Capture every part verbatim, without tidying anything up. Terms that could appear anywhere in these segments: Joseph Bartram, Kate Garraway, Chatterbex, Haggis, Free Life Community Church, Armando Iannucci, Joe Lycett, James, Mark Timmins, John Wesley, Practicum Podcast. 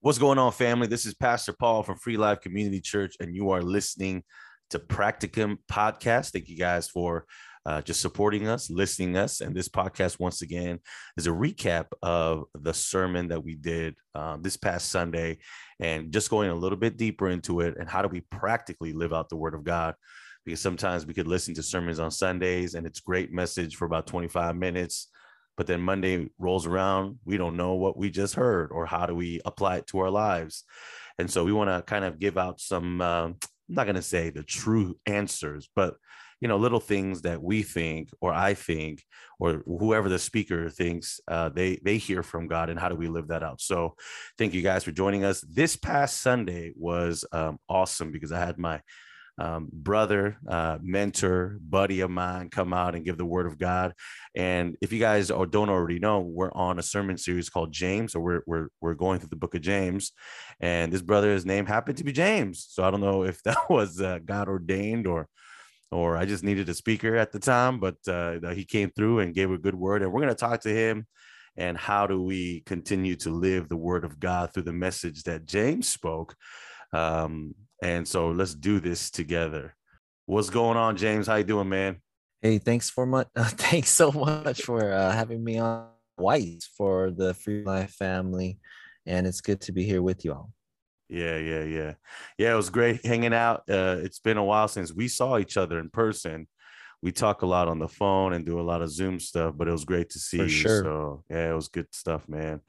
What's going on, family? This is Pastor Paul from Free Life Community Church, and you are listening to Practicum Podcast. Thank you guys for uh, just supporting us, listening us. And this podcast, once again, is a recap of the sermon that we did um, this past Sunday, and just going a little bit deeper into it and how do we practically live out the Word of God. Because sometimes we could listen to sermons on Sundays and it's great message for about twenty-five minutes. But then Monday rolls around, we don't know what we just heard or how do we apply it to our lives. And so we want to kind of give out some, uh, I'm not going to say the true answers, but, you know, little things that we think, or I think, or whoever the speaker thinks uh, they, they hear from God, and how do we live that out. So thank you guys for joining us. This past Sunday was um, awesome because I had my Um, brother, uh, mentor, buddy of mine come out and give the Word of God. And if you guys don't already know, we're on a sermon series called James, so we're we're we're going through the book of James. And this brother's name happened to be James, so I don't know if that was uh, God ordained or or I just needed a speaker at the time, but uh, he came through and gave a good word. And we're going to talk to him and how do we continue to live the Word of God through the message that James spoke. Um, And so let's do this together. What's going on, James? How you doing, man? Hey, thanks for much. Uh, thanks so much for uh, having me on twice for the Free Life family. And it's good to be here with you all. Yeah, yeah, yeah. Yeah, it was great hanging out. Uh, it's been a while since we saw each other in person. We talk a lot on the phone and do a lot of Zoom stuff, but it was great to see you. For sure. So yeah, it was good stuff, man.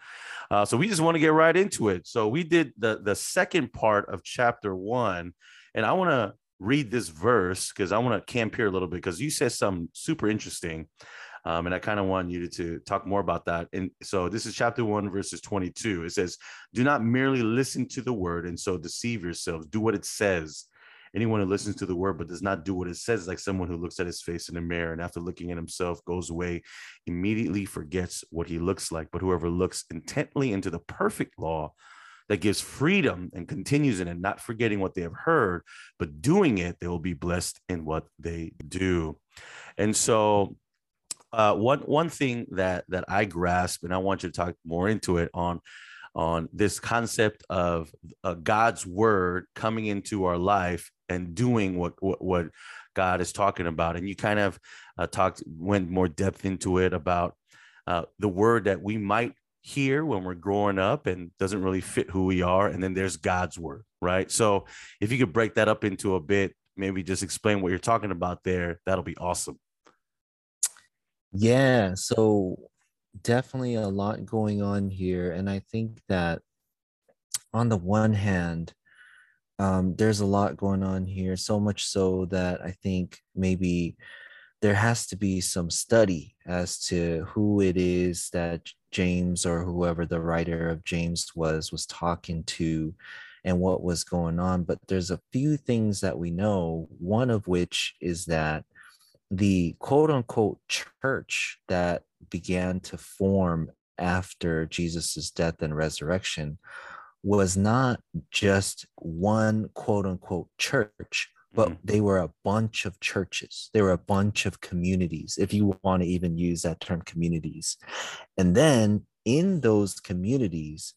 Uh, so we just want to get right into it. So we did the, the second part of chapter one, and I want to read this verse because I want to camp here a little bit because you said something super interesting. Um, and I kind of want you to, to talk more about that. And so this is chapter one, verses twenty-two. It says, "Do not merely listen to the word and so deceive yourselves. Do what it says. Anyone who listens to the word but does not do what it says is like someone who looks at his face in the mirror and after looking at himself goes away, immediately forgets what he looks like. But whoever looks intently into the perfect law that gives freedom and continues in it, not forgetting what they have heard, but doing it, they will be blessed in what they do." And so uh, one one thing that that I grasp, and I want you to talk more into it on, on this concept of uh, God's word coming into our life and doing what, what, what God is talking about. And you kind of uh, talked, went more depth into it about uh, the word that we might hear when we're growing up and doesn't really fit who we are. And then there's God's word, right? So if you could break that up into a bit, maybe just explain what you're talking about there, that'll be awesome. Yeah. So definitely a lot going on here. And I think that on the one hand, um, there's a lot going on here, so much so that I think maybe there has to be some study as to who it is that James or whoever the writer of James was, was talking to and what was going on. But there's a few things that we know, one of which is that the quote unquote church that began to form after Jesus's death and resurrection was not just one quote unquote church, but mm-hmm. they were a bunch of churches. They were a bunch of communities, if you want to even use that term, communities. And then in those communities,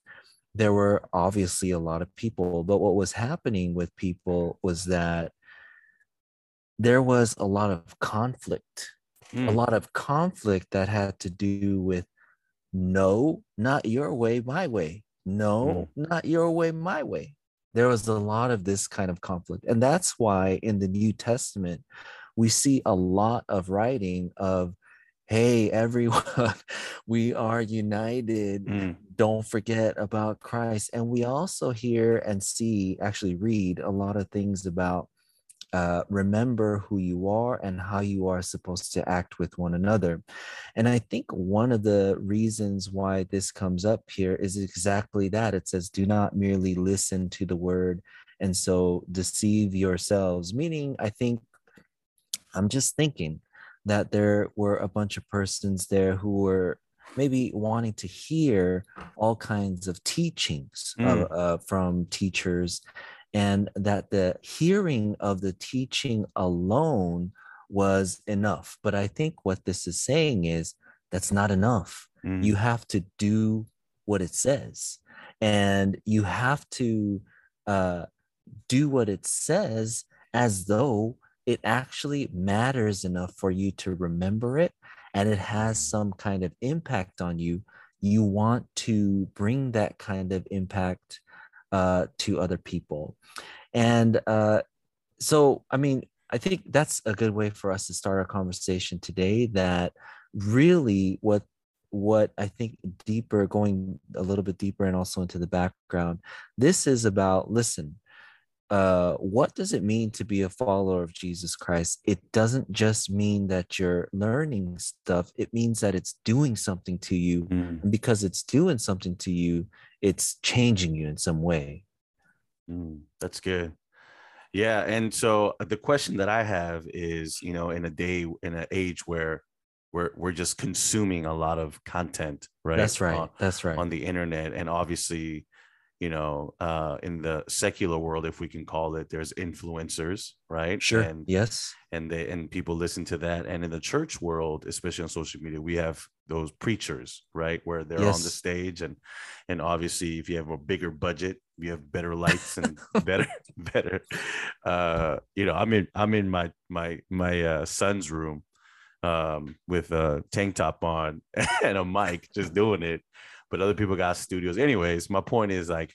there were obviously a lot of people, but what was happening with people was that there was a lot of conflict, mm. a lot of conflict that had to do with, no, not your way, my way. No, mm. not your way, my way. There was a lot of this kind of conflict. And that's why in the New Testament, we see a lot of writing of, hey, everyone, we are united. Mm. Don't forget about Christ. And we also hear and see, actually read a lot of things about Uh, remember who you are and how you are supposed to act with one another. And I think one of the reasons why this comes up here is exactly that. It says, do not merely listen to the word and so deceive yourselves. Meaning, I think, I'm just thinking that there were a bunch of persons there who were maybe wanting to hear all kinds of teachings mm. uh, uh, from teachers, and that the hearing of the teaching alone was enough. But I think what this is saying is that's not enough. Mm. You have to do what it says, and you have to uh, do what it says as though it actually matters enough for you to remember it, and it has some kind of impact on you. You want to bring that kind of impact uh, to other people. And uh, so, I mean, I think that's a good way for us to start our conversation today, that really what what I think deeper, going a little bit deeper and also into the background, this is about, listen, uh, what does it mean to be a follower of Jesus Christ? It doesn't just mean that you're learning stuff. It means that it's doing something to you. Mm. And because it's doing something to you, it's changing you in some way. Mm, that's good. Yeah. And so the question that I have is, you know, in a day, in an age where we're, we're just consuming a lot of content, right? That's right. On, that's right. On the internet. And obviously, you know, uh, in the secular world, if we can call it, there's influencers, right? Sure. And, yes. And they, and people listen to that. And in the church world, especially on social media, we have those preachers, right? Where they're yes. on the stage. And, and obviously if you have a bigger budget, you have better lights and better, better, uh, you know, I'm in, I'm in my, my, my, uh, son's room, um, with a tank top on and a mic, just doing it, but other people got studios. Anyways, my point is, like,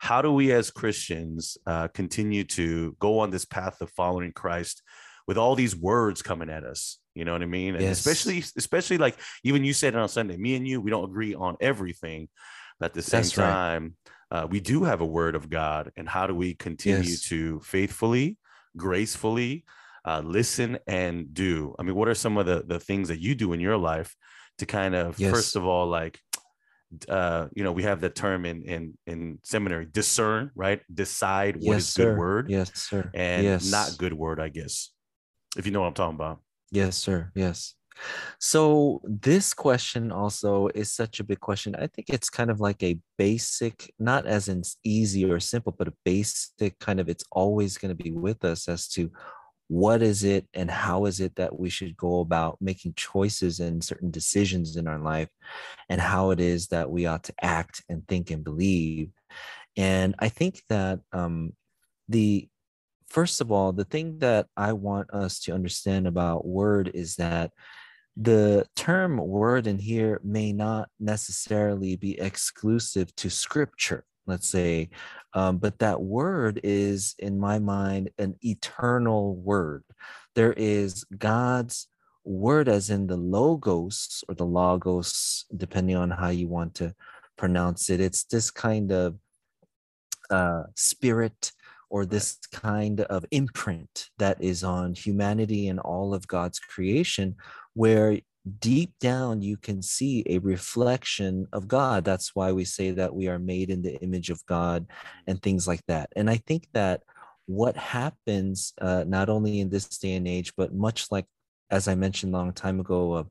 how do we as Christians uh, continue to go on this path of following Christ with all these words coming at us? You know what I mean? Yes. And especially, especially like even you said it on Sunday, me and you, we don't agree on everything, but at the same That's time, right. uh, we do have a word of God. And how do we continue yes. to faithfully, gracefully uh, listen and do? I mean, what are some of the, the things that you do in your life to kind of, yes. first of all, like, uh, you know, we have the term in, in, in seminary, discern, right? Decide what yes, is sir. Good word. Yes, sir. And yes. not good word, I guess, if you know what I'm talking about. Yes, sir. Yes. So this question also is such a big question. I think it's kind of like a basic, not as in easy or simple, but a basic kind of, it's always going to be with us as to what is it and how is it that we should go about making choices and certain decisions in our life, and how it is that we ought to act and think and believe. And I think that um, the first of all, the thing that I want us to understand about word is that the term word in here may not necessarily be exclusive to scripture, let's say, um, but that word is, in my mind, an eternal word. There is God's word, as in the logos or the logos, depending on how you want to pronounce it. It's this kind of uh, spirit or this kind of imprint that is on humanity and all of God's creation, where deep down, you can see a reflection of God. That's why we say that we are made in the image of God and things like that. And I think that what happens, uh, not only in this day and age, but much like, as I mentioned a long time ago, of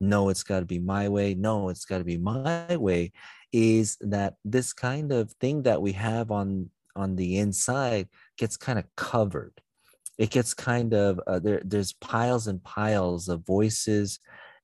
no, it's got to be my way, no, it's got to be my way, is that this kind of thing that we have on, on the inside gets kind of covered. It gets kind of, uh, there, there's piles and piles of voices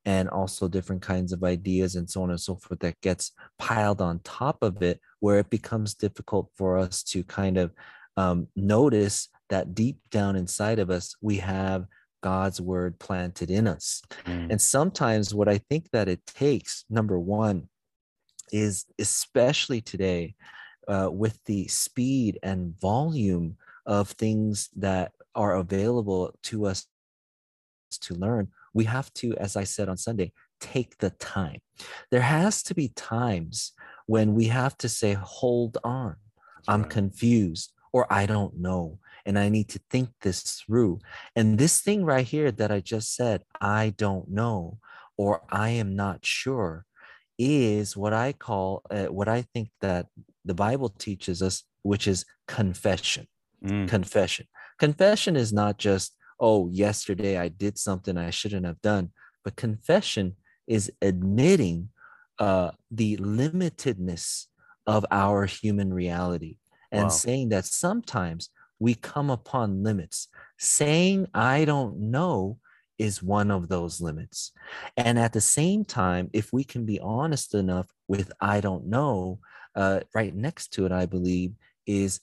and also different kinds of ideas and so on and so forth that gets piled on top of it, where it becomes difficult for us to kind of um, notice that deep down inside of us, we have God's word planted in us. Mm. And sometimes what I think that it takes, number one, is especially today uh, with the speed and volume of things that are available to us to learn, we have to, as I said on Sunday, take the time. There has to be times when we have to say, hold on, That's I'm right. confused, or I don't know, and I need to think this through. And this thing right here that I just said, I don't know, or I am not sure, is what I call, uh, what I think that the Bible teaches us, which is confession. Mm. Confession. Confession is not just, oh, yesterday I did something I shouldn't have done, but confession is admitting uh, the limitedness of our human reality and wow. saying that sometimes we come upon limits. Saying, I don't know, is one of those limits. And at the same time, if we can be honest enough with, I don't know, uh, right next to it, I believe, is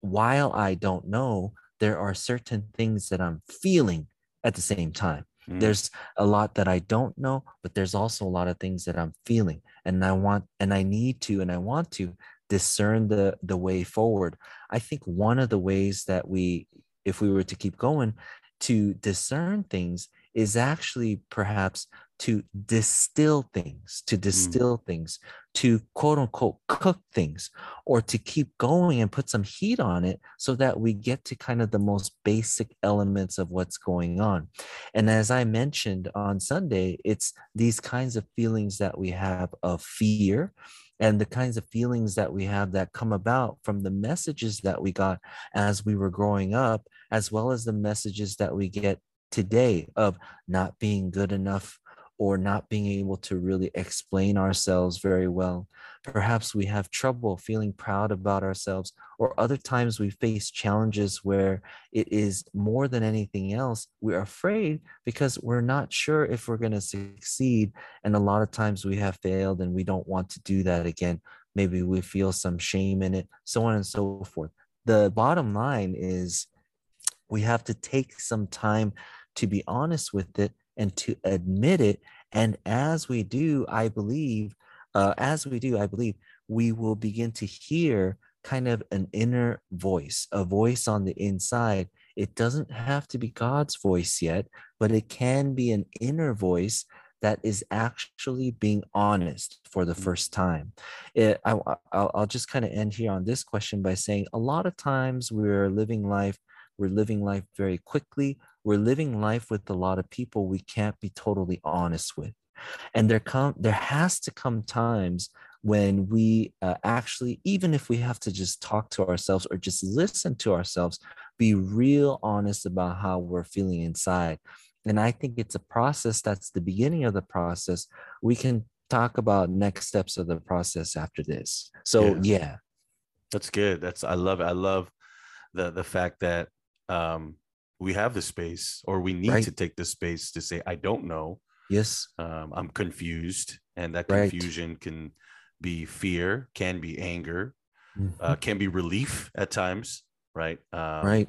while I don't know, there are certain things that I'm feeling at the same time. Mm. There's a lot that I don't know, but there's also a lot of things that I'm feeling, and I want, and I need to, and I want to discern the, the way forward. I think one of the ways that we, if we were to keep going, to discern things is actually perhaps to distill things, to distill mm. things, to quote unquote cook things, or to keep going and put some heat on it so that we get to kind of the most basic elements of what's going on. And as I mentioned on Sunday, it's these kinds of feelings that we have of fear, and the kinds of feelings that we have that come about from the messages that we got as we were growing up, as well as the messages that we get today of not being good enough or not being able to really explain ourselves very well. Perhaps we have trouble feeling proud about ourselves, or other times we face challenges where it is more than anything else, we're afraid because we're not sure if we're going to succeed. And a lot of times we have failed and we don't want to do that again. Maybe we feel some shame in it, so on and so forth. The bottom line is we have to take some time to be honest with it and to admit it. And as we do, I believe, uh, as we do, I believe we will begin to hear kind of an inner voice, a voice on the inside. It doesn't have to be God's voice yet, but it can be an inner voice that is actually being honest for the first time. It, I, I'll, I'll just kind of end here on this question by saying a lot of times we're living life, we're living life very quickly. We're living life with a lot of people we can't be totally honest with. And there come, there has to come times when we uh, actually, even if we have to just talk to ourselves or just listen to ourselves, be real honest about how we're feeling inside. And I think it's a process. That's the beginning of the process. We can talk about next steps of the process after this. So yeah, yeah. That's good. That's, I love it. I love the, the fact that, um, we have the space, or we need right. to take the space to say, I don't know. Yes. Um, I'm confused. And that confusion right. can be fear, can be anger, mm-hmm. uh, can be relief at times. Right. Um, right.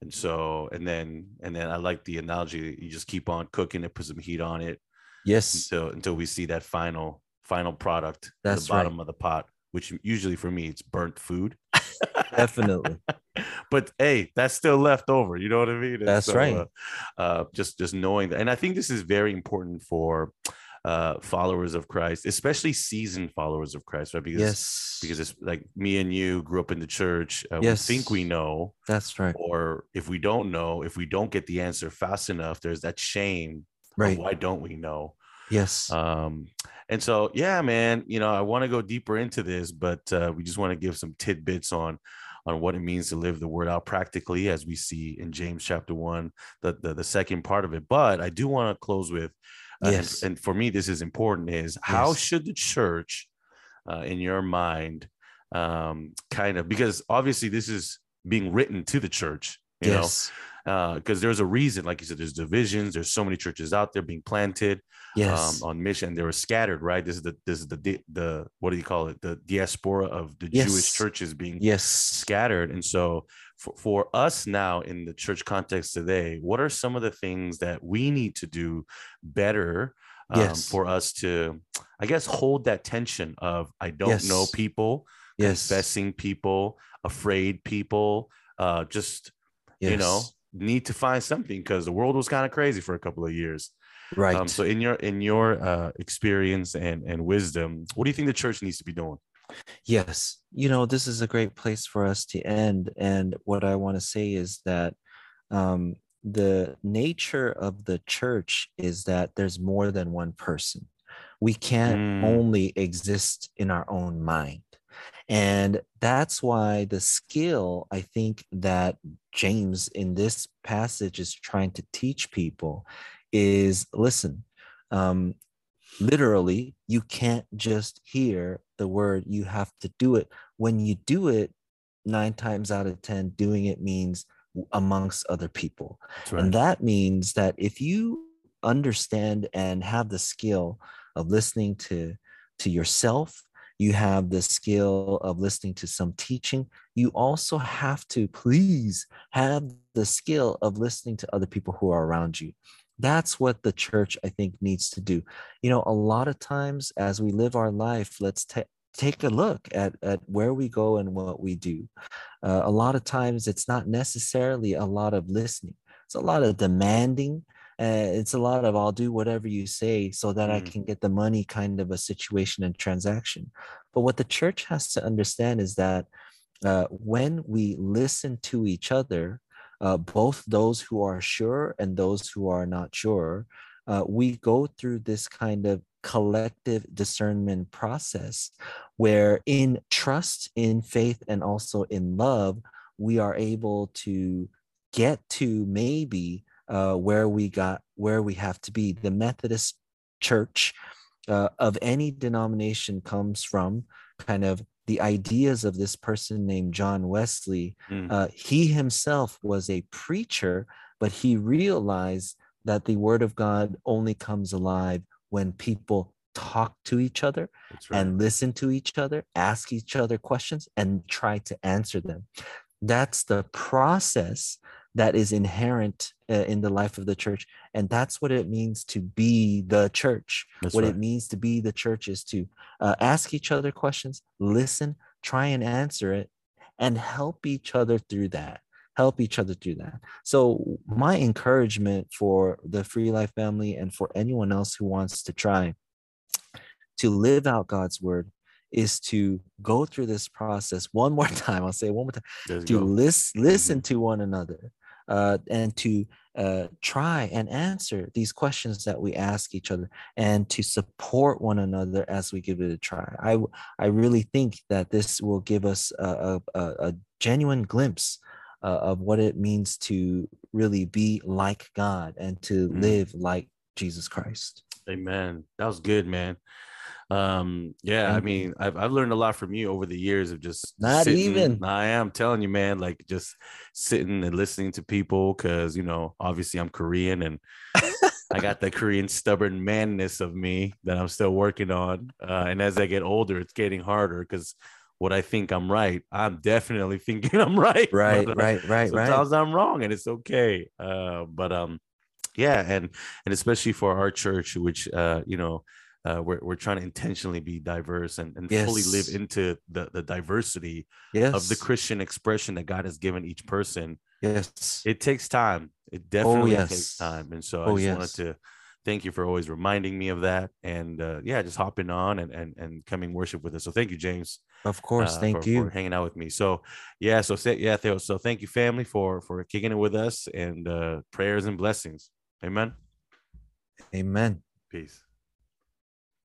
And so, and then, and then I like the analogy that you just keep on cooking it, put some heat on it. Yes. Until, until we see that final, final product. That's at the bottom right. of the pot, which usually for me, it's burnt food. Definitely. But hey, that's still left over. You know what I mean? And that's so, right. Uh, uh, just just knowing that. And I think this is very important for uh, followers of Christ, especially seasoned followers of Christ, right? Because, yes. because it's like me and you grew up in the church. Uh, yes. We think we know. That's right. Or if we don't know, if we don't get the answer fast enough, there's that shame. Right. Of why don't we know? Yes. Um, and so, yeah, man, you know, I want to go deeper into this, but uh, we just want to give some tidbits on on what it means to live the word out practically, as we see in James chapter one, the the, the second part of it. But I do want to close with, uh, yes. and, and for me, this is important, is how yes. should the church, uh, in your mind, um, kind of, because obviously this is being written to the church, you yes. know, because uh, there's a reason, like you said, there's divisions. There's so many churches out there being planted yes. um, on mission. They were scattered, right? This is the this is the the what do you call it? The diaspora of the yes. Jewish churches being yes. scattered. And so, for, for us now in the church context today, what are some of the things that we need to do better um, yes. for us to, I guess, hold that tension of I don't yes. know people, yes. confessing people, afraid people, uh, just yes. you know. Need to find something, because the world was kind of crazy for a couple of years, right? Um, so, in your in your uh, experience and and wisdom, what do you think the church needs to be doing? Yes, you know, this is a great place for us to end. And what I want to say is that um, the nature of the church is that there's more than one person. We can't mm. only exist in our own mind. And that's why the skill, I think, that James in this passage is trying to teach people is, listen, um, literally, you can't just hear the word. You have to do it. When you do it, nine times out of ten, doing it means amongst other people. That's right. And that means that if you understand and have the skill of listening to, to yourself, you have the skill of listening to some teaching, you also have to please have the skill of listening to other people who are around you. That's what the church, I think, needs to do. You know, a lot of times as we live our life, let's take take a look at, at where we go and what we do. Uh, a lot of times it's not necessarily a lot of listening. It's a lot of demanding. Uh, it's a lot of I'll do whatever you say so that mm. I can get the money kind of a situation and transaction. But what the church has to understand is that uh, when we listen to each other, Uh, both those who are sure and those who are not sure, uh, we go through this kind of collective discernment process where in trust, in faith, and also in love, we are able to get to maybe uh, where we got, where we have to be. The Methodist Church uh, of any denomination comes from kind of the ideas of this person named John Wesley. Mm. Uh, he himself was a preacher, but he realized that the word of God only comes alive when people talk to each other right. and listen to each other, ask each other questions, and try to answer them. That's the process that is inherent uh, in the life of the church. And that's what it means to be the church. That's what right. it means to be the church is to uh, ask each other questions, listen, try and answer it, and help each other through that. Help each other through that. So my encouragement for the Free Life family and for anyone else who wants to try to live out God's word is to go through this process one more time. I'll say it one more time. There's to list, listen mm-hmm. to one another. Uh, and to uh, try and answer these questions that we ask each other and to support one another as we give it a try. I, I really think that this will give us a, a, a genuine glimpse uh, of what it means to really be like God and to mm. live like Jesus Christ. Amen. That was good, man. Um, yeah, mm-hmm. I mean, I've, I've learned a lot from you over the years of just not sitting, even I am telling you, man, like just sitting and listening to people. Cause you know, obviously I'm Korean and I got the Korean stubborn manness of me that I'm still working on. Uh, and as I get older, it's getting harder because what I think I'm right, I'm definitely thinking I'm right. Right. But, right. Right. Sometimes right. I'm wrong and it's okay. Uh, but, um, yeah. And, and especially for our church, which, uh, you know, Uh, we're we're trying to intentionally be diverse and, and yes. fully live into the, the diversity yes. of the Christian expression that God has given each person. Yes. It takes time. It definitely oh, yes. takes time. And so oh, I just yes. wanted to thank you for always reminding me of that. And uh, yeah, just hopping on and, and, and coming worship with us. So thank you, James. Of course. Uh, thank for, you for hanging out with me. So yeah. So say, yeah, Theo. So thank you, family, for, for kicking it with us and uh, prayers and blessings. Amen. Amen. Peace.